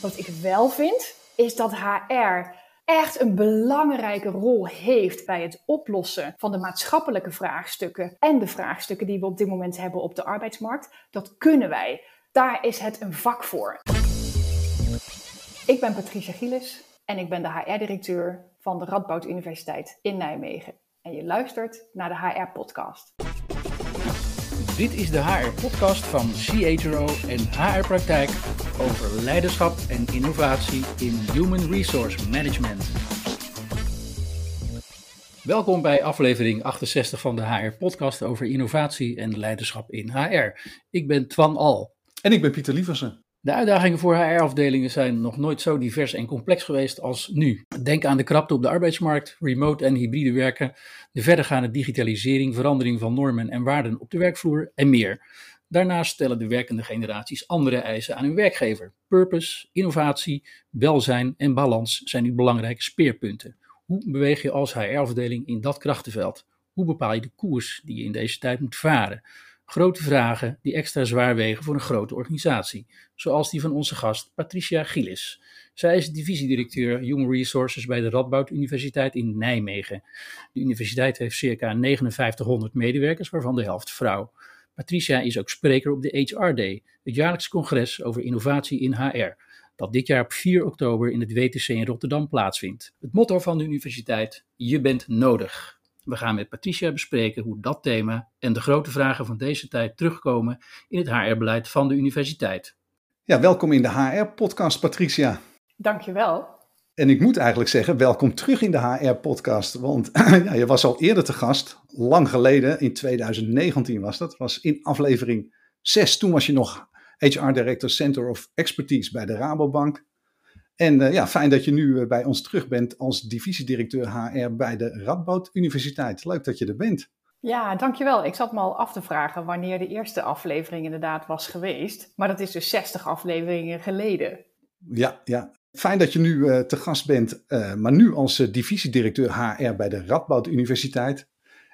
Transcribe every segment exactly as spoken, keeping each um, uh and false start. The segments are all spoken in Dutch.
Wat ik wel vind, is dat H R echt een belangrijke rol heeft bij het oplossen van de maatschappelijke vraagstukken en de vraagstukken die we op dit moment hebben op de arbeidsmarkt. Dat kunnen wij. Daar is het een vak voor. Ik ben Patricia Gielis en ik ben de H R-directeur van de Radboud Universiteit in Nijmegen. En je luistert naar de H R-podcast. Dit is de H R-podcast van C H R O en H R-praktijk over leiderschap en innovatie in Human Resource Management. Welkom bij aflevering achtenzestig van de H R-podcast over innovatie en leiderschap in H R. Ik ben Twan Al. En ik ben Pieter Lieversen. De uitdagingen voor H R-afdelingen zijn nog nooit zo divers en complex geweest als nu. Denk aan de krapte op de arbeidsmarkt, remote en hybride werken, de verdergaande digitalisering, verandering van normen en waarden op de werkvloer en meer. Daarnaast stellen de werkende generaties andere eisen aan hun werkgever. Purpose, innovatie, welzijn en balans zijn nu belangrijke speerpunten. Hoe beweeg je als H R-afdeling in dat krachtenveld? Hoe bepaal je de koers die je in deze tijd moet varen? Grote vragen die extra zwaar wegen voor een grote organisatie, zoals die van onze gast Patricia Gielis. Zij is divisiedirecteur Human Resources bij de Radboud Universiteit in Nijmegen. De universiteit heeft circa vijfduizend negenhonderd medewerkers, waarvan de helft vrouw. Patricia is ook spreker op de H R Day, het jaarlijks congres over innovatie in H R, dat dit jaar op vier oktober in het W T C in Rotterdam plaatsvindt. Het motto van de universiteit: je bent nodig. We gaan met Patricia bespreken hoe dat thema en de grote vragen van deze tijd terugkomen in het H R-beleid van de universiteit. Ja, welkom in de H R-podcast, Patricia. Dankjewel. En ik moet eigenlijk zeggen, welkom terug in de H R-podcast, want ja, je was al eerder te gast, lang geleden, in twintig negentien was dat, was in aflevering zes. Toen was je nog H R-director Center of Expertise bij de Rabobank. En uh, ja, fijn dat je nu uh, bij ons terug bent als divisiedirecteur H R bij de Radboud Universiteit. Leuk dat je er bent. Ja, dankjewel. Ik zat me al af te vragen wanneer de eerste aflevering inderdaad was geweest. Maar dat is dus zestig afleveringen geleden. Ja, ja. Fijn dat je nu uh, te gast bent, uh, maar nu als uh, divisiedirecteur H R bij de Radboud Universiteit.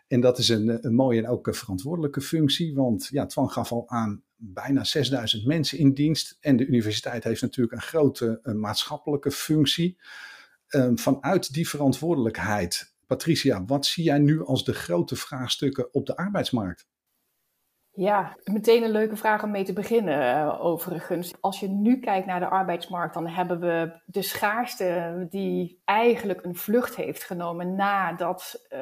En dat is een, een mooie en ook verantwoordelijke functie, want ja, Twan gaf al aan bijna zesduizend mensen in dienst. En de universiteit heeft natuurlijk een grote een maatschappelijke functie. Um, vanuit die verantwoordelijkheid, Patricia, wat zie jij nu als de grote vraagstukken op de arbeidsmarkt? Ja, meteen een leuke vraag om mee te beginnen uh, overigens. Als je nu kijkt naar de arbeidsmarkt, dan hebben we de schaarste die eigenlijk een vlucht heeft genomen nadat uh,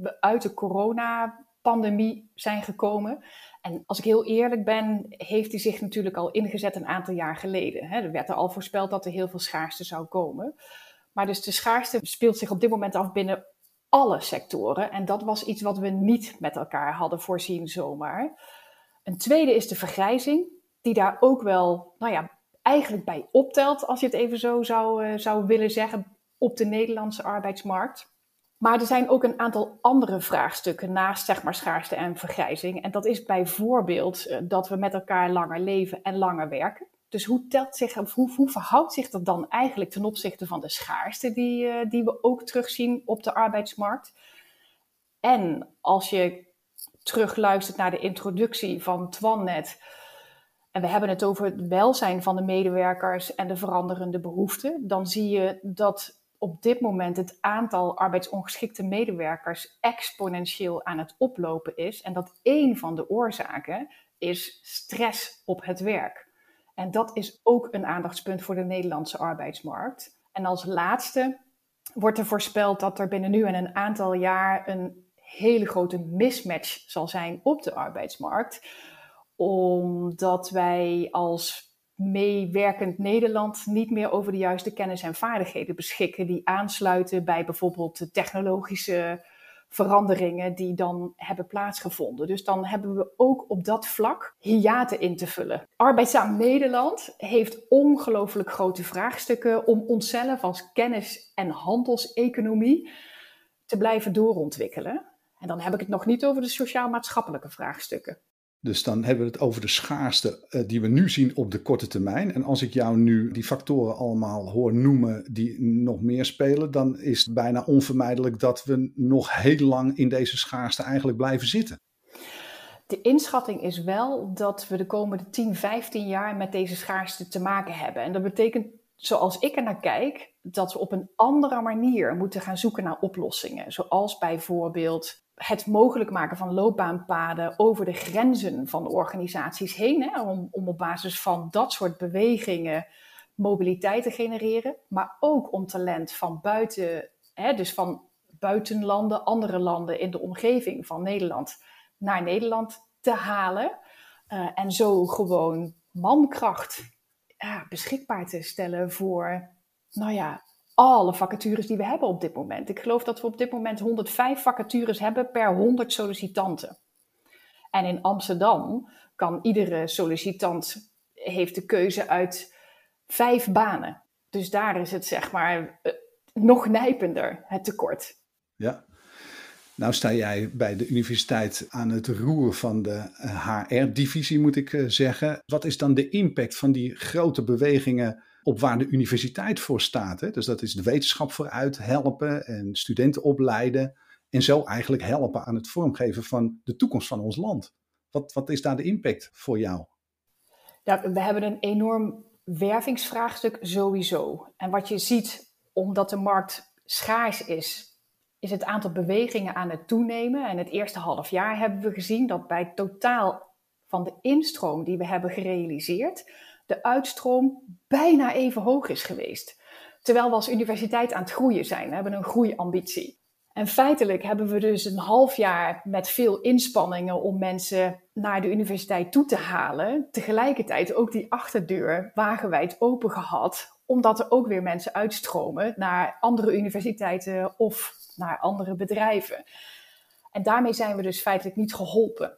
we uit de coronapandemie zijn gekomen. En als ik heel eerlijk ben, heeft die zich natuurlijk al ingezet een aantal jaar geleden. Hè? Er werd er al voorspeld dat er heel veel schaarste zou komen. Maar dus de schaarste speelt zich op dit moment af binnen alle sectoren. En dat was iets wat we niet met elkaar hadden voorzien zomaar. Een tweede is de vergrijzing, die daar ook wel, nou ja, eigenlijk bij optelt, als je het even zo zou, zou willen zeggen, op de Nederlandse arbeidsmarkt. Maar er zijn ook een aantal andere vraagstukken naast, zeg maar, schaarste en vergrijzing. En dat is bijvoorbeeld dat we met elkaar langer leven en langer werken. Dus hoe, telt zich, hoe, hoe verhoudt zich dat dan eigenlijk ten opzichte van de schaarste die, die we ook terugzien op de arbeidsmarkt? En als je terugluistert naar de introductie van Twan net, en we hebben het over het welzijn van de medewerkers en de veranderende behoeften, dan zie je dat op dit moment het aantal arbeidsongeschikte medewerkers exponentieel aan het oplopen is. En dat één van de oorzaken is stress op het werk. En dat is ook een aandachtspunt voor de Nederlandse arbeidsmarkt. En als laatste wordt er voorspeld dat er binnen nu en een aantal jaar een hele grote mismatch zal zijn op de arbeidsmarkt. Omdat wij als meewerkend Nederland niet meer over de juiste kennis en vaardigheden beschikken die aansluiten bij bijvoorbeeld de technologische veranderingen die dan hebben plaatsgevonden. Dus dan hebben we ook op dat vlak hiaten in te vullen. Arbeidszaam Nederland heeft ongelooflijk grote vraagstukken om onszelf als kennis- en handelseconomie te blijven doorontwikkelen. En dan heb ik het nog niet over de sociaal-maatschappelijke vraagstukken. Dus dan hebben we het over de schaarste uh, die we nu zien op de korte termijn. En als ik jou nu die factoren allemaal hoor noemen die nog meer spelen, dan is het bijna onvermijdelijk dat we nog heel lang in deze schaarste eigenlijk blijven zitten. De inschatting is wel dat we de komende tien, vijftien jaar met deze schaarste te maken hebben. En dat betekent, zoals ik er naar kijk, dat we op een andere manier moeten gaan zoeken naar oplossingen. Zoals bijvoorbeeld het mogelijk maken van loopbaanpaden over de grenzen van de organisaties heen. Hè, om, om op basis van dat soort bewegingen mobiliteit te genereren. Maar ook om talent van buiten, hè, dus van buitenlanden, andere landen in de omgeving van Nederland naar Nederland te halen. Uh, en zo gewoon mankracht ja, beschikbaar te stellen voor, nou ja, alle vacatures die we hebben op dit moment. Ik geloof dat we op dit moment honderdvijf vacatures hebben per honderd sollicitanten. En in Amsterdam kan iedere sollicitant heeft de keuze uit vijf banen. Dus daar is het zeg maar uh, nog nijpender, het tekort. Ja. Nou sta jij bij de universiteit aan het roer van de H R-divisie, moet ik zeggen. Wat is dan de impact van die grote bewegingen op waar de universiteit voor staat? Hè? Dus dat is de wetenschap vooruit helpen en studenten opleiden. En zo eigenlijk helpen aan het vormgeven van de toekomst van ons land. Wat, wat is daar de impact voor jou? Ja, we hebben een enorm wervingsvraagstuk sowieso. En wat je ziet, omdat de markt schaars is, is het aantal bewegingen aan het toenemen. En het eerste half jaar hebben we gezien dat bij het totaal van de instroom die we hebben gerealiseerd, de uitstroom bijna even hoog is geweest. Terwijl we als universiteit aan het groeien zijn. We hebben een groeiambitie. En feitelijk hebben we dus een half jaar met veel inspanningen om mensen naar de universiteit toe te halen. Tegelijkertijd ook die achterdeur wagenwijd open gehad. Omdat er ook weer mensen uitstromen naar andere universiteiten of naar andere bedrijven. En daarmee zijn we dus feitelijk niet geholpen.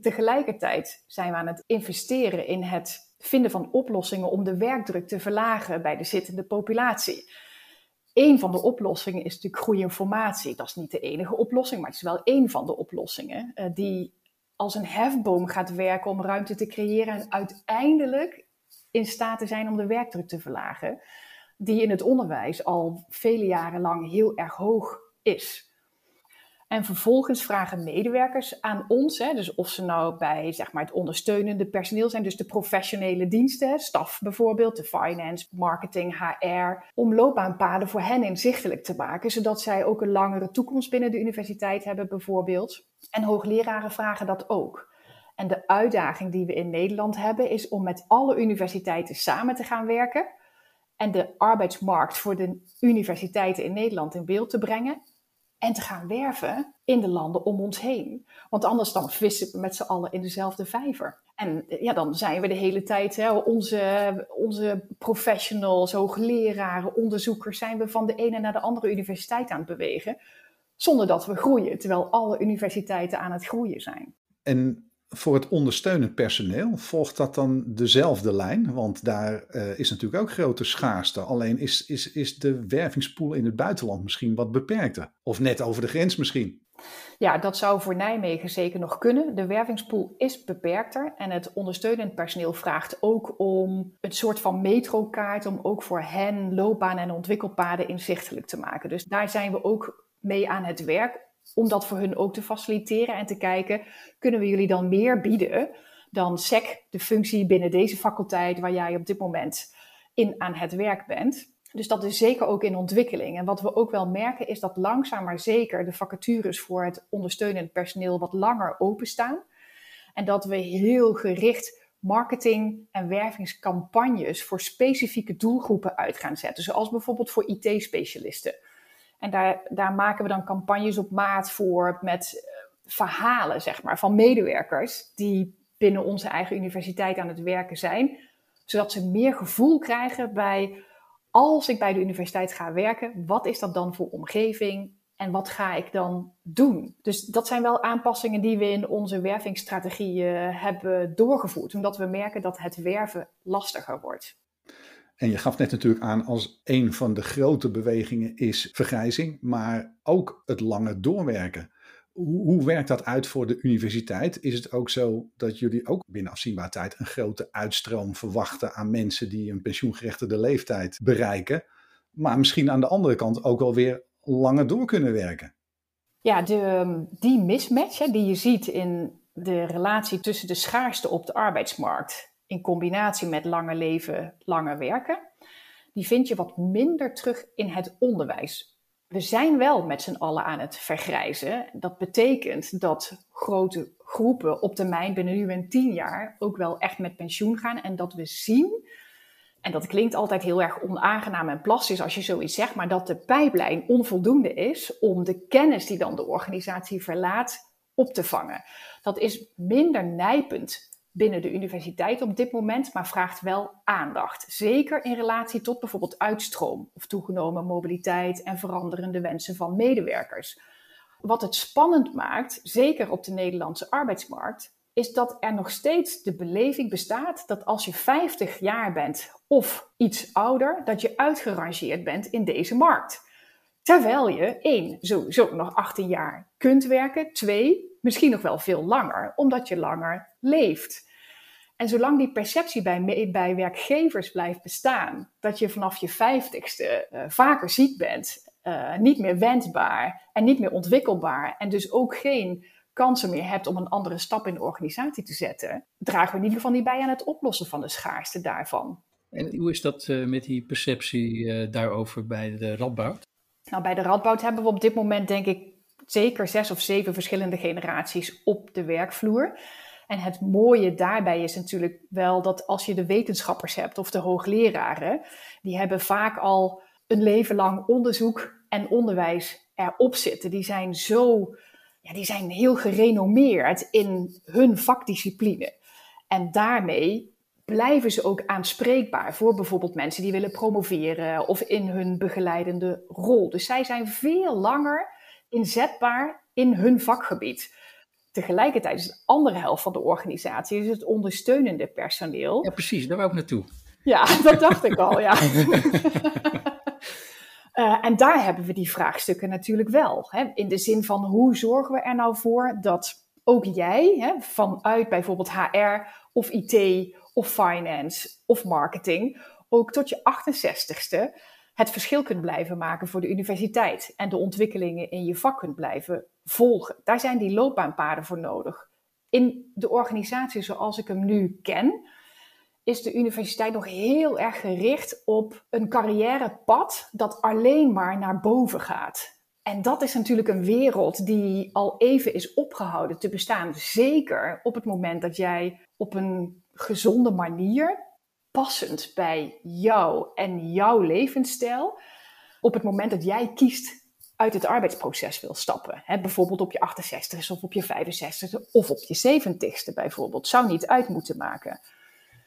Tegelijkertijd zijn we aan het investeren in het vinden van oplossingen om de werkdruk te verlagen bij de zittende populatie. Eén van de oplossingen is natuurlijk groeiinformatie. Dat is niet de enige oplossing, maar het is wel één van de oplossingen die als een hefboom gaat werken om ruimte te creëren en uiteindelijk in staat te zijn om de werkdruk te verlagen, die in het onderwijs al vele jaren lang heel erg hoog is. En vervolgens vragen medewerkers aan ons, hè, dus of ze nou bij zeg maar, het ondersteunende personeel zijn, dus de professionele diensten, staf bijvoorbeeld, de finance, marketing, H R, om loopbaanpaden voor hen inzichtelijk te maken, zodat zij ook een langere toekomst binnen de universiteit hebben bijvoorbeeld. En hoogleraren vragen dat ook. En de uitdaging die we in Nederland hebben is om met alle universiteiten samen te gaan werken en de arbeidsmarkt voor de universiteiten in Nederland in beeld te brengen en te gaan werven in de landen om ons heen. Want anders dan vissen we met z'n allen in dezelfde vijver. En ja, dan zijn we de hele tijd, hè, onze, onze professionals, hoogleraren, onderzoekers, zijn we van de ene naar de andere universiteit aan het bewegen, zonder dat we groeien, terwijl alle universiteiten aan het groeien zijn. En voor het ondersteunend personeel volgt dat dan dezelfde lijn? Want daar uh, is natuurlijk ook grote schaarste. Alleen is, is, is de wervingspool in het buitenland misschien wat beperkter. Of net over de grens misschien. Ja, dat zou voor Nijmegen zeker nog kunnen. De wervingspool is beperkter. En het ondersteunend personeel vraagt ook om een soort van metrokaart, om ook voor hen loopbaan- en ontwikkelpaden inzichtelijk te maken. Dus daar zijn we ook mee aan het werk, om dat voor hun ook te faciliteren en te kijken, kunnen we jullie dan meer bieden dan S E C, de functie binnen deze faculteit waar jij op dit moment in aan het werk bent. Dus dat is zeker ook in ontwikkeling. En wat we ook wel merken is dat langzaam maar zeker de vacatures voor het ondersteunend personeel wat langer openstaan. En dat we heel gericht marketing- en wervingscampagnes voor specifieke doelgroepen uit gaan zetten. Zoals bijvoorbeeld voor I T-specialisten. En daar, daar maken we dan campagnes op maat voor met verhalen zeg maar, van medewerkers die binnen onze eigen universiteit aan het werken zijn. Zodat ze meer gevoel krijgen bij, als ik bij de universiteit ga werken, wat is dat dan voor omgeving en wat ga ik dan doen? Dus dat zijn wel aanpassingen die we in onze wervingsstrategie hebben doorgevoerd. Omdat we merken dat het werven lastiger wordt. En je gaf net natuurlijk aan als een van de grote bewegingen is vergrijzing, maar ook het langer doorwerken. Hoe, hoe werkt dat uit voor de universiteit? Is het ook zo dat jullie ook binnen afzienbare tijd een grote uitstroom verwachten aan mensen die een pensioengerechtigde leeftijd bereiken, maar misschien aan de andere kant ook wel weer langer door kunnen werken? Ja, de, die mismatch hè, die je ziet in de relatie tussen de schaarste op de arbeidsmarkt in combinatie met langer leven, langer werken, die vind je wat minder terug in het onderwijs. We zijn wel met z'n allen aan het vergrijzen. Dat betekent dat grote groepen op termijn binnen nu en tien jaar ook wel echt met pensioen gaan. En dat we zien, en dat klinkt altijd heel erg onaangenaam en plastisch als je zoiets zegt, maar dat de pijplijn onvoldoende is om de kennis die dan de organisatie verlaat op te vangen. Dat is minder nijpend binnen de universiteit op dit moment, maar vraagt wel aandacht. Zeker in relatie tot bijvoorbeeld uitstroom of toegenomen mobiliteit en veranderende wensen van medewerkers. Wat het spannend maakt, zeker op de Nederlandse arbeidsmarkt, is dat er nog steeds de beleving bestaat dat als je vijftig jaar bent of iets ouder, dat je uitgerangeerd bent in deze markt. Terwijl je, één, sowieso nog achttien jaar kunt werken. Twee, misschien nog wel veel langer, omdat je langer leeft. En zolang die perceptie bij, bij werkgevers blijft bestaan, dat je vanaf je vijftigste uh, vaker ziek bent, uh, niet meer wendbaar en niet meer ontwikkelbaar, en dus ook geen kansen meer hebt om een andere stap in de organisatie te zetten, dragen we in ieder geval niet bij aan het oplossen van de schaarste daarvan. En hoe is dat uh, met die perceptie uh, daarover bij de Radboud? Nou, bij de Radboud hebben we op dit moment denk ik zeker zes of zeven verschillende generaties op de werkvloer. En het mooie daarbij is natuurlijk wel dat als je de wetenschappers hebt of de hoogleraren, die hebben vaak al een leven lang onderzoek en onderwijs erop zitten. Die zijn zo, ja, die zijn heel gerenommeerd in hun vakdiscipline. En daarmee blijven ze ook aanspreekbaar voor bijvoorbeeld mensen die willen promoveren of in hun begeleidende rol. Dus zij zijn veel langer inzetbaar in hun vakgebied. Tegelijkertijd is de andere helft van de organisatie is het ondersteunende personeel. Ja, precies, daar wou ik naartoe. Ja, dat dacht ik al, ja. Uh, en daar hebben we die vraagstukken natuurlijk wel. Hè? In de zin van hoe zorgen we er nou voor dat ook jij, hè, vanuit bijvoorbeeld H R of I T of finance of marketing, ook tot je achtenzestigste het verschil kunt blijven maken voor de universiteit en de ontwikkelingen in je vak kunt blijven volgen. Daar zijn die loopbaanpaden voor nodig. In de organisatie zoals ik hem nu ken, is de universiteit nog heel erg gericht op een carrièrepad dat alleen maar naar boven gaat. En dat is natuurlijk een wereld die al even is opgehouden te bestaan. Zeker op het moment dat jij op een gezonde manier, passend bij jou en jouw levensstijl, op het moment dat jij kiest uit het arbeidsproces wil stappen. He, bijvoorbeeld op je achtenzestigste of op je vijfenzestigste of op je zeventigste bijvoorbeeld. Zou niet uit moeten maken.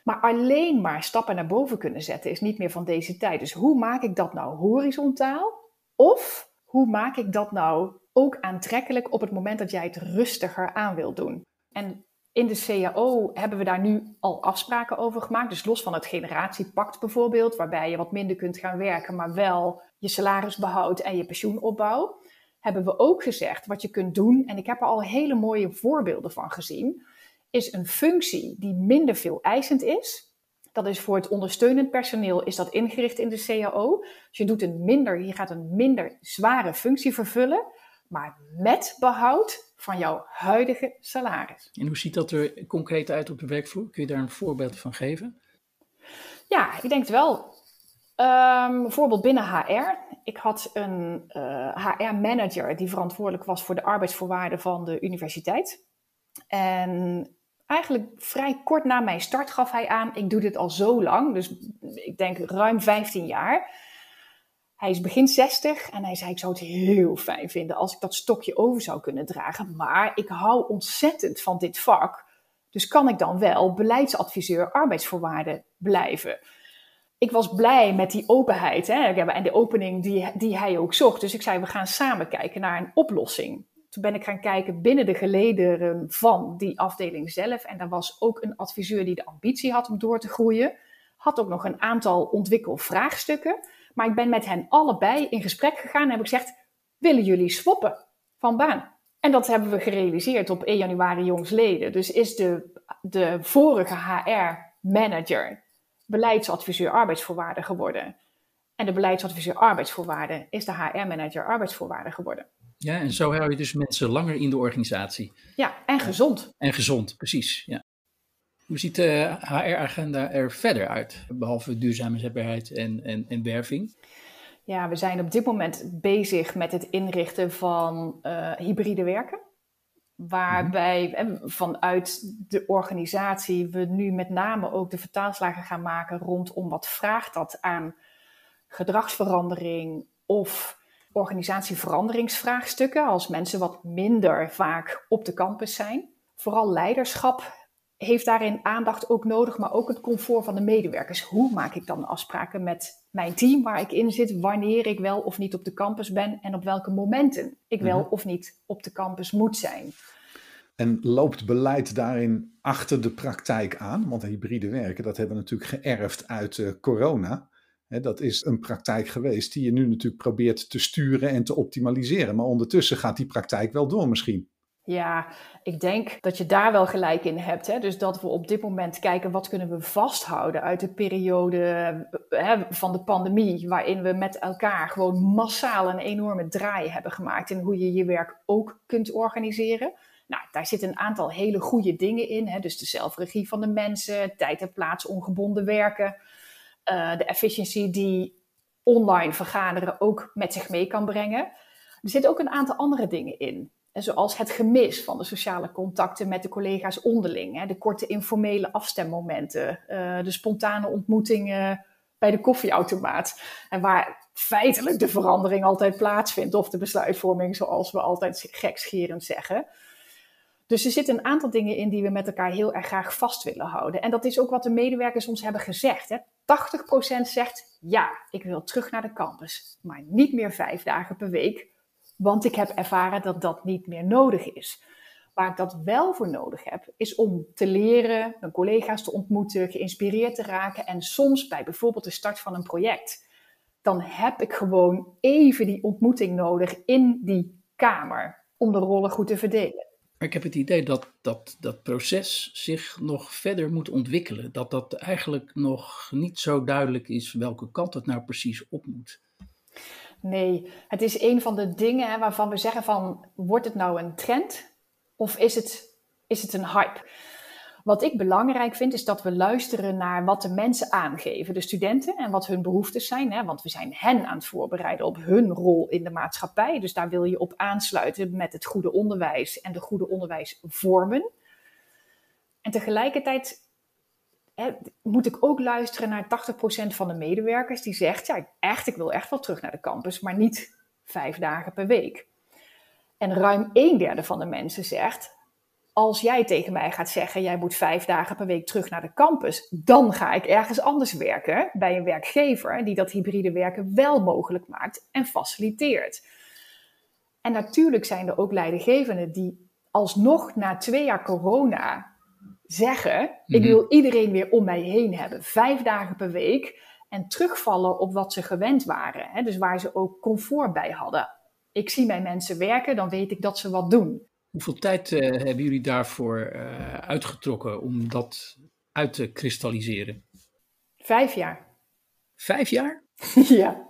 Maar alleen maar stappen naar boven kunnen zetten is niet meer van deze tijd. Dus hoe maak ik dat nou horizontaal? Of hoe maak ik dat nou ook aantrekkelijk op het moment dat jij het rustiger aan wilt doen? En in de C A O hebben we daar nu al afspraken over gemaakt. Dus los van het generatiepact bijvoorbeeld, waarbij je wat minder kunt gaan werken, maar wel je salaris behoudt en je pensioenopbouw, hebben we ook gezegd wat je kunt doen. En ik heb er al hele mooie voorbeelden van gezien. Is een functie die minder veel eisend is. Dat is voor het ondersteunend personeel is dat ingericht in de C A O. Dus je, doet een minder, je gaat een minder zware functie vervullen, maar met behoud van jouw huidige salaris. En hoe ziet dat er concreet uit op de werkvloer? Kun je daar een voorbeeld van geven? Ja, ik denk het wel. Um, bijvoorbeeld binnen H R. Ik had een uh, H R-manager die verantwoordelijk was voor de arbeidsvoorwaarden van de universiteit. En eigenlijk vrij kort na mijn start gaf hij aan, ik doe dit al zo lang, dus ik denk ruim vijftien jaar... Hij is begin zestig en hij zei, ik zou het heel fijn vinden als ik dat stokje over zou kunnen dragen. Maar ik hou ontzettend van dit vak. Dus kan ik dan wel beleidsadviseur arbeidsvoorwaarden blijven? Ik was blij met die openheid, hè, en de opening die, die hij ook zocht. Dus ik zei, we gaan samen kijken naar een oplossing. Toen ben ik gaan kijken binnen de gelederen van die afdeling zelf. En daar was ook een adviseur die de ambitie had om door te groeien. Had ook nog een aantal ontwikkelvraagstukken. Maar ik ben met hen allebei in gesprek gegaan en heb ik gezegd, willen jullie swappen van baan? En dat hebben we gerealiseerd op één januari jongsleden. Dus is de, de vorige H R-manager beleidsadviseur arbeidsvoorwaarden geworden. En de beleidsadviseur arbeidsvoorwaarden is de H R-manager arbeidsvoorwaarden geworden. Ja, en zo hou je dus mensen langer in de organisatie. Ja, en gezond. En gezond, precies. Ja. Hoe ziet de H R-agenda er verder uit, behalve duurzaamheid en, en, en werving? Ja, we zijn op dit moment bezig met het inrichten van uh, hybride werken. Waarbij en vanuit de organisatie we nu met name ook de vertaalslagen gaan maken rondom wat vraagt dat aan gedragsverandering of organisatieveranderingsvraagstukken, als mensen wat minder vaak op de campus zijn. Vooral leiderschap heeft daarin aandacht ook nodig, maar ook het comfort van de medewerkers. Hoe maak ik dan afspraken met mijn team waar ik in zit, wanneer ik wel of niet op de campus ben en op welke momenten ik wel of niet op de campus moet zijn. En loopt beleid daarin achter de praktijk aan? Want hybride werken, dat hebben we natuurlijk geërfd uit uh, corona. He, dat is een praktijk geweest die je nu natuurlijk probeert te sturen en te optimaliseren. Maar ondertussen gaat die praktijk wel door misschien. Ja, ik denk dat je daar wel gelijk in hebt. Hè? Dus dat we op dit moment kijken wat kunnen we vasthouden uit de periode hè, van de pandemie. Waarin we met elkaar gewoon massaal een enorme draai hebben gemaakt. En hoe je je werk ook kunt organiseren. Nou, daar zitten een aantal hele goede dingen in. Hè? Dus de zelfregie van de mensen, tijd en plaats ongebonden werken. Uh, de efficiëntie die online vergaderen ook met zich mee kan brengen. Er zitten ook een aantal andere dingen in. En zoals het gemis van de sociale contacten met de collega's onderling. Hè, de korte informele afstemmomenten. Uh, de spontane ontmoetingen bij de koffieautomaat. En waar feitelijk de verandering altijd plaatsvindt. Of de besluitvorming zoals we altijd gekscherend zeggen. Dus er zitten een aantal dingen in die we met elkaar heel erg graag vast willen houden. En dat is ook wat de medewerkers ons hebben gezegd. Hè. tachtig procent zegt, ja, ik wil terug naar de campus. Maar niet meer vijf dagen per week. Want ik heb ervaren dat dat niet meer nodig is. Waar ik dat wel voor nodig heb, is om te leren, mijn collega's te ontmoeten, geïnspireerd te raken. En soms bij bijvoorbeeld de start van een project, dan heb ik gewoon even die ontmoeting nodig in die kamer. Om de rollen goed te verdelen. Maar ik heb het idee dat dat, dat proces zich nog verder moet ontwikkelen. Dat dat eigenlijk nog niet zo duidelijk is welke kant het nou precies op moet. Nee, het is een van de dingen hè, waarvan we zeggen van, wordt het nou een trend of is het, is het een hype? Wat ik belangrijk vind is dat we luisteren naar wat de mensen aangeven, de studenten en wat hun behoeftes zijn. Hè, want we zijn hen aan het voorbereiden op hun rol in de maatschappij. Dus daar wil je op aansluiten met het goede onderwijs en de goede onderwijsvormen. En tegelijkertijd He, moet ik ook luisteren naar tachtig procent van de medewerkers die zegt, ja, echt, ik wil echt wel terug naar de campus, maar niet vijf dagen per week. En ruim een derde van de mensen zegt, als jij tegen mij gaat zeggen, jij moet vijf dagen per week terug naar de campus, dan ga ik ergens anders werken bij een werkgever die dat hybride werken wel mogelijk maakt en faciliteert. En natuurlijk zijn er ook leidinggevenden die alsnog na twee jaar corona zeggen, ik wil iedereen weer om mij heen hebben, vijf dagen per week en terugvallen op wat ze gewend waren, hè? Dus waar ze ook comfort bij hadden. Ik zie mijn mensen werken, dan weet ik dat ze wat doen. Hoeveel tijd uh, hebben jullie daarvoor uh, uitgetrokken om dat uit te kristalliseren? Vijf jaar. Vijf jaar? Ja.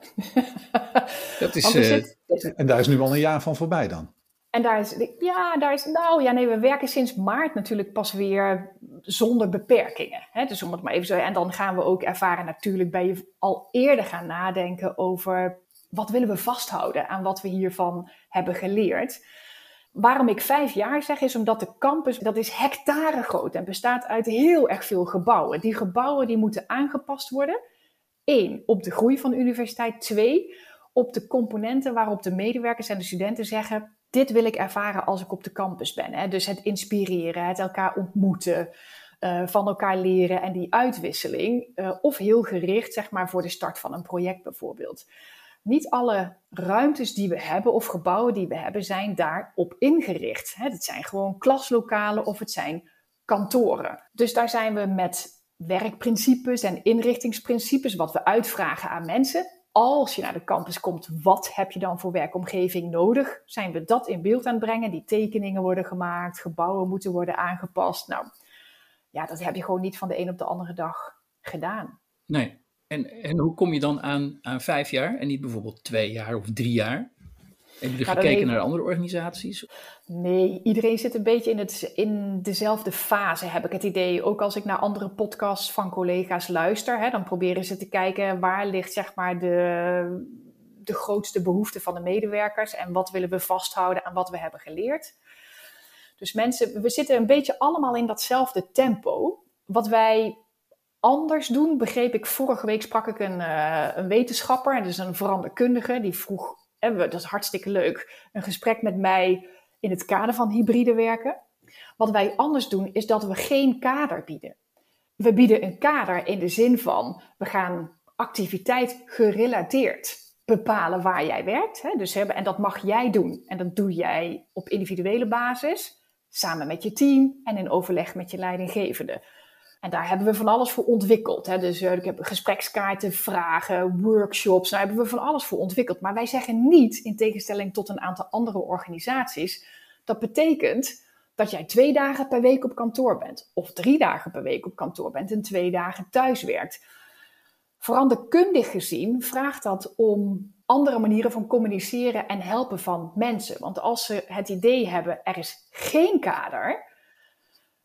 Dat is, uh, het... En daar is nu al een jaar van voorbij dan? En daar is, ja, daar is, nou ja, nee, we werken sinds maart natuurlijk pas weer zonder beperkingen. Hè? Dus om het maar even zo, en dan gaan we ook ervaren natuurlijk bij je al eerder gaan nadenken over wat willen we vasthouden aan wat we hiervan hebben geleerd. Waarom ik vijf jaar zeg is omdat de campus, dat is hectare groot en bestaat uit heel erg veel gebouwen. Die gebouwen die moeten aangepast worden. Eén, op de groei van de universiteit. Twee, op de componenten waarop de medewerkers en de studenten zeggen, dit wil ik ervaren als ik op de campus ben. Hè? Dus het inspireren, het elkaar ontmoeten, uh, van elkaar leren en die uitwisseling. Uh, of heel gericht, zeg maar, voor de start van een project bijvoorbeeld. Niet alle ruimtes die we hebben of gebouwen die we hebben zijn daarop ingericht. Hè? Dat zijn gewoon klaslokalen of het zijn kantoren. Dus daar zijn we met werkprincipes en inrichtingsprincipes, wat we uitvragen aan mensen. Als je naar de campus komt, wat heb je dan voor werkomgeving nodig? Zijn we dat in beeld aan het brengen? Die tekeningen worden gemaakt, gebouwen moeten worden aangepast. Nou, ja, dat heb je gewoon niet van de een op de andere dag gedaan. Nee, en, en hoe kom je dan aan, aan vijf jaar en niet bijvoorbeeld twee jaar of drie jaar? Hebben jullie nou, gekeken even... naar andere organisaties? Nee, iedereen zit een beetje in, het, in dezelfde fase, heb ik het idee. Ook als ik naar andere podcasts van collega's luister, hè, dan proberen ze te kijken waar ligt zeg maar de, de grootste behoefte van de medewerkers en wat willen we vasthouden aan wat we hebben geleerd. Dus mensen, we zitten een beetje allemaal in datzelfde tempo. Wat wij anders doen, begreep ik, vorige week sprak ik een, uh, een wetenschapper, en dus een veranderkundige, die vroeg, en dat is hartstikke leuk, een gesprek met mij in het kader van hybride werken. Wat wij anders doen, is dat we geen kader bieden. We bieden een kader in de zin van, we gaan activiteit gerelateerd bepalen waar jij werkt. Hè? Dus hebben, en dat mag jij doen. En dat doe jij op individuele basis, samen met je team en in overleg met je leidinggevende. En daar hebben we van alles voor ontwikkeld. Hè? Dus uh, ik heb gesprekskaarten, vragen, workshops. Daar hebben we van alles voor ontwikkeld. Maar wij zeggen niet, in tegenstelling tot een aantal andere organisaties, dat betekent dat jij twee dagen per week op kantoor bent. Of drie dagen per week op kantoor bent en twee dagen thuis werkt. Veranderkundig gezien vraagt dat om andere manieren van communiceren en helpen van mensen. Want als ze het idee hebben, er is geen kader,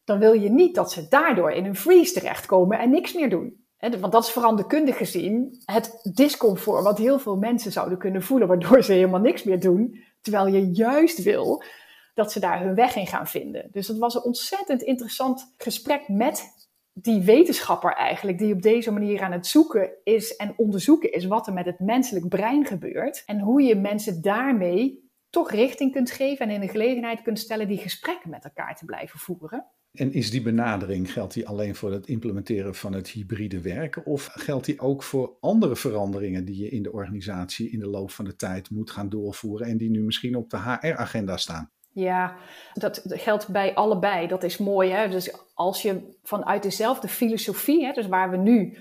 dan wil je niet dat ze daardoor in een freeze terechtkomen en niks meer doen. Want dat is veranderkundig gezien het discomfort wat heel veel mensen zouden kunnen voelen, waardoor ze helemaal niks meer doen, terwijl je juist wil dat ze daar hun weg in gaan vinden. Dus dat was een ontzettend interessant gesprek met die wetenschapper eigenlijk, die op deze manier aan het zoeken is en onderzoeken is wat er met het menselijk brein gebeurt en hoe je mensen daarmee toch richting kunt geven en in de gelegenheid kunt stellen die gesprekken met elkaar te blijven voeren. En is die benadering, geldt die alleen voor het implementeren van het hybride werken of geldt die ook voor andere veranderingen die je in de organisatie in de loop van de tijd moet gaan doorvoeren en die nu misschien op de H R-agenda staan? Ja, dat geldt bij allebei. Dat is mooi. Hè? Dus als je vanuit dezelfde filosofie, hè, dus waar we nu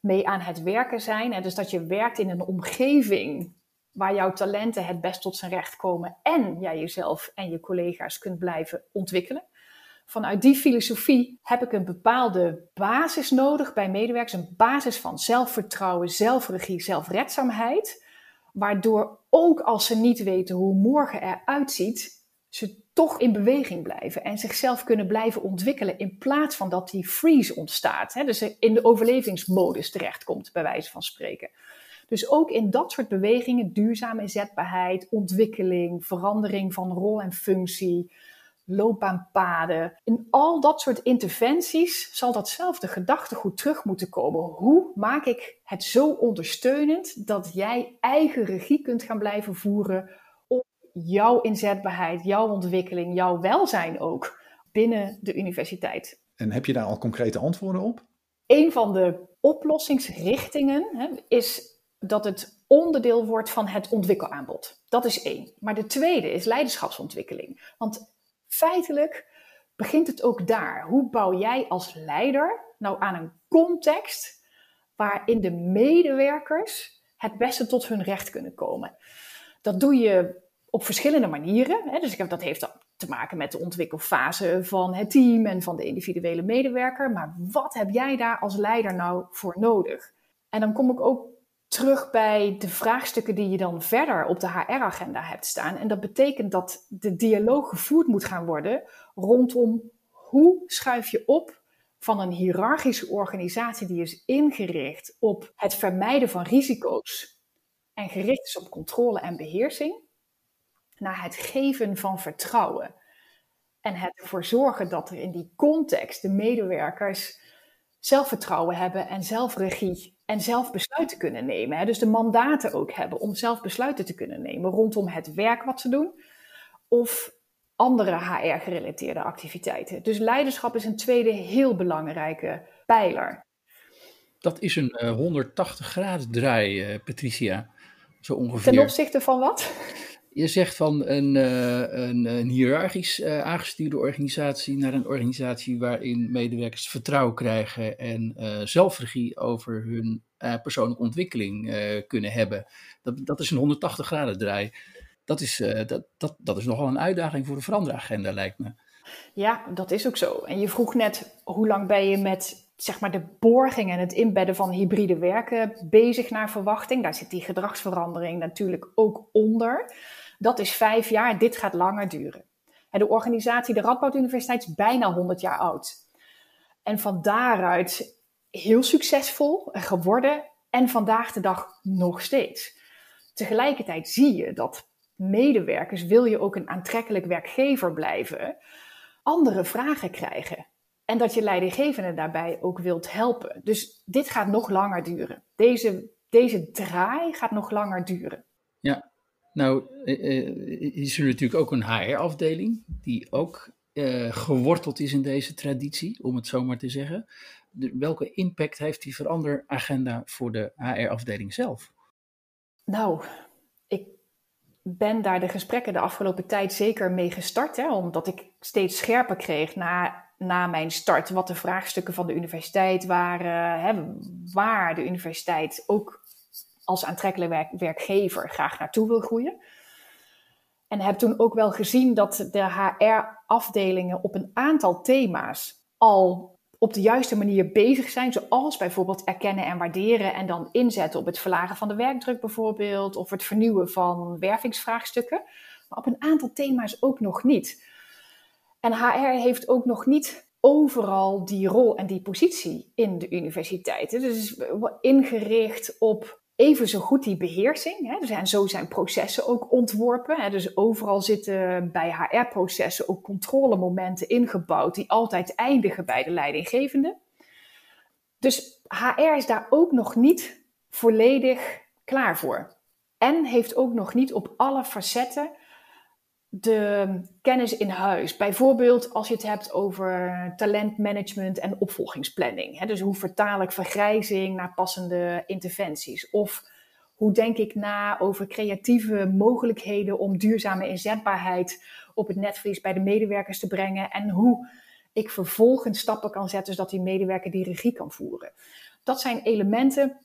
mee aan het werken zijn, hè, dus dat je werkt in een omgeving waar jouw talenten het best tot zijn recht komen en jij jezelf en je collega's kunt blijven ontwikkelen. Vanuit die filosofie heb ik een bepaalde basis nodig bij medewerkers, een basis van zelfvertrouwen, zelfregie, zelfredzaamheid, waardoor ook als ze niet weten hoe morgen eruit ziet, ze toch in beweging blijven en zichzelf kunnen blijven ontwikkelen in plaats van dat die freeze ontstaat. Hè? Dus in de overlevingsmodus terechtkomt, bij wijze van spreken. Dus ook in dat soort bewegingen, duurzame inzetbaarheid, ontwikkeling, verandering van rol en functie, loopbaanpaden. In al dat soort interventies zal datzelfde gedachtegoed terug moeten komen. Hoe maak ik het zo ondersteunend dat jij eigen regie kunt gaan blijven voeren op jouw inzetbaarheid, jouw ontwikkeling, jouw welzijn ook binnen de universiteit? En heb je daar al concrete antwoorden op? Een van de oplossingsrichtingen hè, is dat het onderdeel wordt van het ontwikkelaanbod. Dat is één. Maar de tweede is leiderschapsontwikkeling. Want feitelijk begint het ook daar. Hoe bouw jij als leider nou aan een context waarin de medewerkers het beste tot hun recht kunnen komen? Dat doe je op verschillende manieren. Dus dat heeft te maken met de ontwikkelfase van het team en van de individuele medewerker. Maar wat heb jij daar als leider nou voor nodig? En dan kom ik ook terug bij de vraagstukken die je dan verder op de H R-agenda hebt staan. En dat betekent dat de dialoog gevoerd moet gaan worden rondom hoe schuif je op van een hiërarchische organisatie die is ingericht op het vermijden van risico's en gericht is op controle en beheersing, naar het geven van vertrouwen. En het ervoor zorgen dat er in die context de medewerkers zelfvertrouwen hebben en zelfregie en zelf besluiten kunnen nemen. Hè? Dus de mandaten ook hebben om zelf besluiten te kunnen nemen rondom het werk wat ze doen. Of andere H R-gerelateerde activiteiten. Dus leiderschap is een tweede heel belangrijke pijler. Dat is een uh, honderdtachtig graden draai, uh, Patricia. Zo ongeveer. Ten opzichte van wat? Je zegt van een, uh, een, een hiërarchisch uh, aangestuurde organisatie naar een organisatie waarin medewerkers vertrouwen krijgen en uh, zelfregie over hun uh, persoonlijke ontwikkeling uh, kunnen hebben. Dat, dat is een honderdtachtig graden draai. Dat is, uh, dat, dat, dat is nogal een uitdaging voor de veranderagenda, lijkt me. Ja, dat is ook zo. En je vroeg net, hoe lang ben je met zeg maar de borging en het inbedden van hybride werken bezig naar verwachting. Daar zit die gedragsverandering natuurlijk ook onder. Dat is vijf jaar, dit gaat langer duren. En de organisatie, de Radboud Universiteit, is bijna honderd jaar oud. En van daaruit heel succesvol geworden en vandaag de dag nog steeds. Tegelijkertijd zie je dat medewerkers, wil je ook een aantrekkelijk werkgever blijven, andere vragen krijgen. En dat je leidinggevenden daarbij ook wilt helpen. Dus dit gaat nog langer duren. Deze, deze draai gaat nog langer duren. Ja, nou is er natuurlijk ook een H R-afdeling die ook uh, geworteld is in deze traditie, om het zo maar te zeggen. De, welke impact heeft die veranderagenda voor de H R-afdeling zelf? Nou, ik ben daar de gesprekken de afgelopen tijd zeker mee gestart, hè, omdat ik steeds scherper kreeg na... na mijn start, wat de vraagstukken van de universiteit waren, hè, waar de universiteit ook als aantrekkelijke werk, werkgever graag naartoe wil groeien. En heb toen ook wel gezien dat de H R-afdelingen op een aantal thema's al op de juiste manier bezig zijn, zoals bijvoorbeeld erkennen en waarderen en dan inzetten op het verlagen van de werkdruk bijvoorbeeld, of het vernieuwen van wervingsvraagstukken, maar op een aantal thema's ook nog niet. En H R heeft ook nog niet overal die rol en die positie in de universiteiten. Dus ingericht op even zo goed die beheersing. Hè? Dus en zo zijn processen ook ontworpen. Hè? Dus overal zitten bij H R-processen ook controlemomenten ingebouwd die altijd eindigen bij de leidinggevende. Dus H R is daar ook nog niet volledig klaar voor. En heeft ook nog niet op alle facetten de kennis in huis. Bijvoorbeeld als je het hebt over talentmanagement en opvolgingsplanning. Hè? Dus hoe vertaal ik vergrijzing naar passende interventies? Of hoe denk ik na over creatieve mogelijkheden om duurzame inzetbaarheid op het netvlies bij de medewerkers te brengen? En hoe ik vervolgens stappen kan zetten zodat die medewerker die regie kan voeren. Dat zijn elementen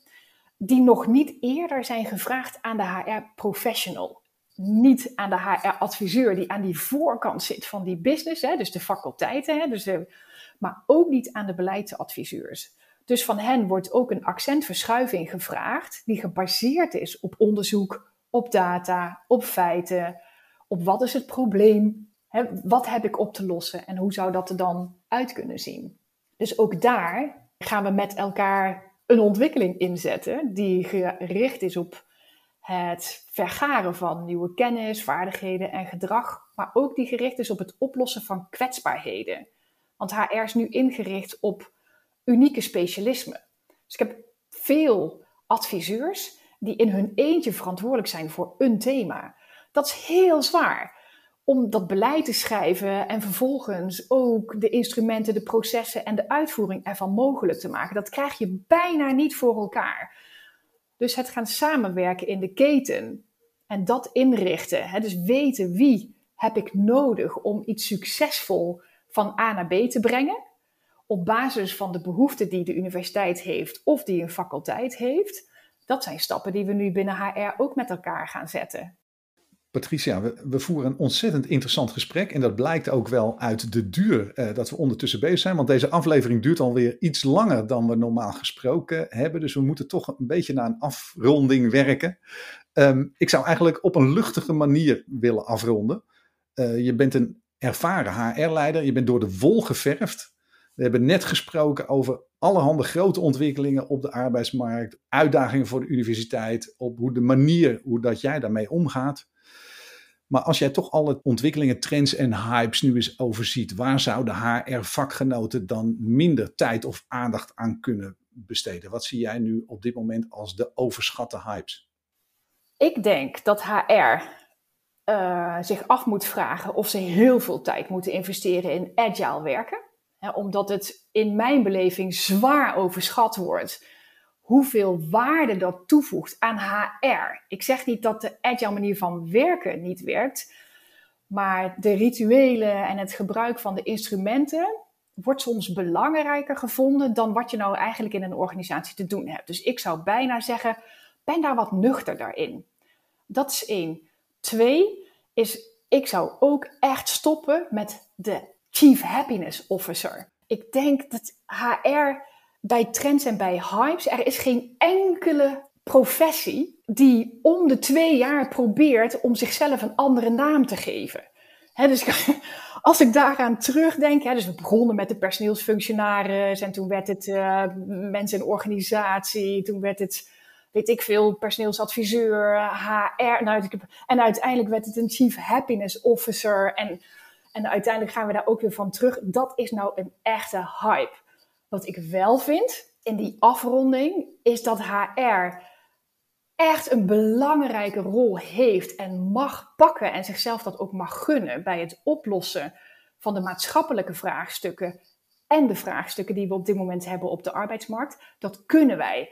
die nog niet eerder zijn gevraagd aan de H R-professional. Niet aan de H R-adviseur die aan die voorkant zit van die business, hè, dus de faculteiten, hè, dus de, maar ook niet aan de beleidsadviseurs. Dus van hen wordt ook een accentverschuiving gevraagd die gebaseerd is op onderzoek, op data, op feiten, op wat is het probleem, hè, wat heb ik op te lossen en hoe zou dat er dan uit kunnen zien. Dus ook daar gaan we met elkaar een ontwikkeling inzetten die gericht is op het vergaren van nieuwe kennis, vaardigheden en gedrag, maar ook die gericht is op het oplossen van kwetsbaarheden. Want H R is nu ingericht op unieke specialismen. Dus ik heb veel adviseurs die in hun eentje verantwoordelijk zijn voor een thema. Dat is heel zwaar om dat beleid te schrijven en vervolgens ook de instrumenten, de processen en de uitvoering ervan mogelijk te maken. Dat krijg je bijna niet voor elkaar. Dus het gaan samenwerken in de keten en dat inrichten. Hè? Dus weten wie heb ik nodig om iets succesvol van A naar B te brengen. Op basis van de behoeften die de universiteit heeft of die een faculteit heeft. Dat zijn stappen die we nu binnen H R ook met elkaar gaan zetten. Patricia, we, we voeren een ontzettend interessant gesprek. En dat blijkt ook wel uit de duur eh, dat we ondertussen bezig zijn. Want deze aflevering duurt alweer iets langer dan we normaal gesproken hebben. Dus we moeten toch een beetje naar een afronding werken. Um, ik zou eigenlijk op een luchtige manier willen afronden. Uh, je bent een ervaren H R-leider. Je bent door de wol geverfd. We hebben net gesproken over allerhande grote ontwikkelingen op de arbeidsmarkt. Uitdagingen voor de universiteit. Op hoe de manier hoe dat jij daarmee omgaat. Maar als jij toch alle ontwikkelingen, trends en hypes nu eens overziet, waar zouden H R-vakgenoten dan minder tijd of aandacht aan kunnen besteden? Wat zie jij nu op dit moment als de overschatte hypes? Ik denk dat H R uh, zich af moet vragen of ze heel veel tijd moeten investeren in agile werken. Hè, omdat het in mijn beleving zwaar overschat wordt hoeveel waarde dat toevoegt aan H R. Ik zeg niet dat de agile manier van werken niet werkt, maar de rituelen en het gebruik van de instrumenten wordt soms belangrijker gevonden dan wat je nou eigenlijk in een organisatie te doen hebt. Dus ik zou bijna zeggen, ben daar wat nuchterder in. Dat is één. Twee is, ik zou ook echt stoppen met de Chief Happiness Officer. Ik denk dat H R bij trends en bij hypes. Er is geen enkele professie die om de twee jaar probeert om zichzelf een andere naam te geven. He, dus als ik daaraan terugdenk, he, dus we begonnen met de personeelsfunctionaris en toen werd het uh, mensen en organisatie, toen werd het, weet ik veel, personeelsadviseur, H R, nou, en uiteindelijk werd het een Chief Happiness Officer en, en uiteindelijk gaan we daar ook weer van terug. Dat is nou een echte hype. Wat ik wel vind in die afronding is dat H R echt een belangrijke rol heeft en mag pakken en zichzelf dat ook mag gunnen bij het oplossen van de maatschappelijke vraagstukken en de vraagstukken die we op dit moment hebben op de arbeidsmarkt. Dat kunnen wij.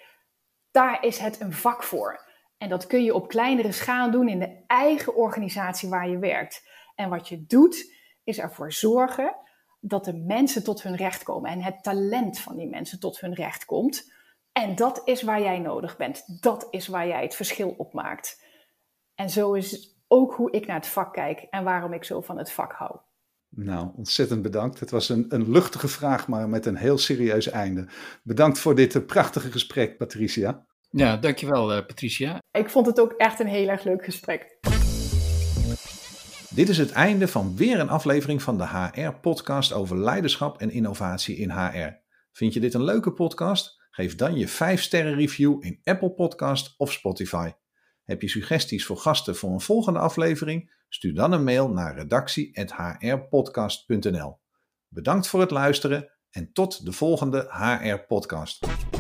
Daar is het een vak voor. En dat kun je op kleinere schaal doen in de eigen organisatie waar je werkt. En wat je doet is ervoor zorgen dat de mensen tot hun recht komen en het talent van die mensen tot hun recht komt. En dat is waar jij nodig bent. Dat is waar jij het verschil op maakt. En zo is ook hoe ik naar het vak kijk en waarom ik zo van het vak hou. Nou, ontzettend bedankt. Het was een, een luchtige vraag, maar met een heel serieus einde. Bedankt voor dit prachtige gesprek, Patricia. Ja, dankjewel, Patricia. Ik vond het ook echt een heel erg leuk gesprek. Dit is het einde van weer een aflevering van de H R-podcast over leiderschap en innovatie in H R. Vind je dit een leuke podcast? Geef dan je vijf sterren review in Apple Podcast of Spotify. Heb je suggesties voor gasten voor een volgende aflevering? Stuur dan een mail naar redactie apenstaartje h r podcast punt n l. Bedankt voor het luisteren en tot de volgende H R-podcast.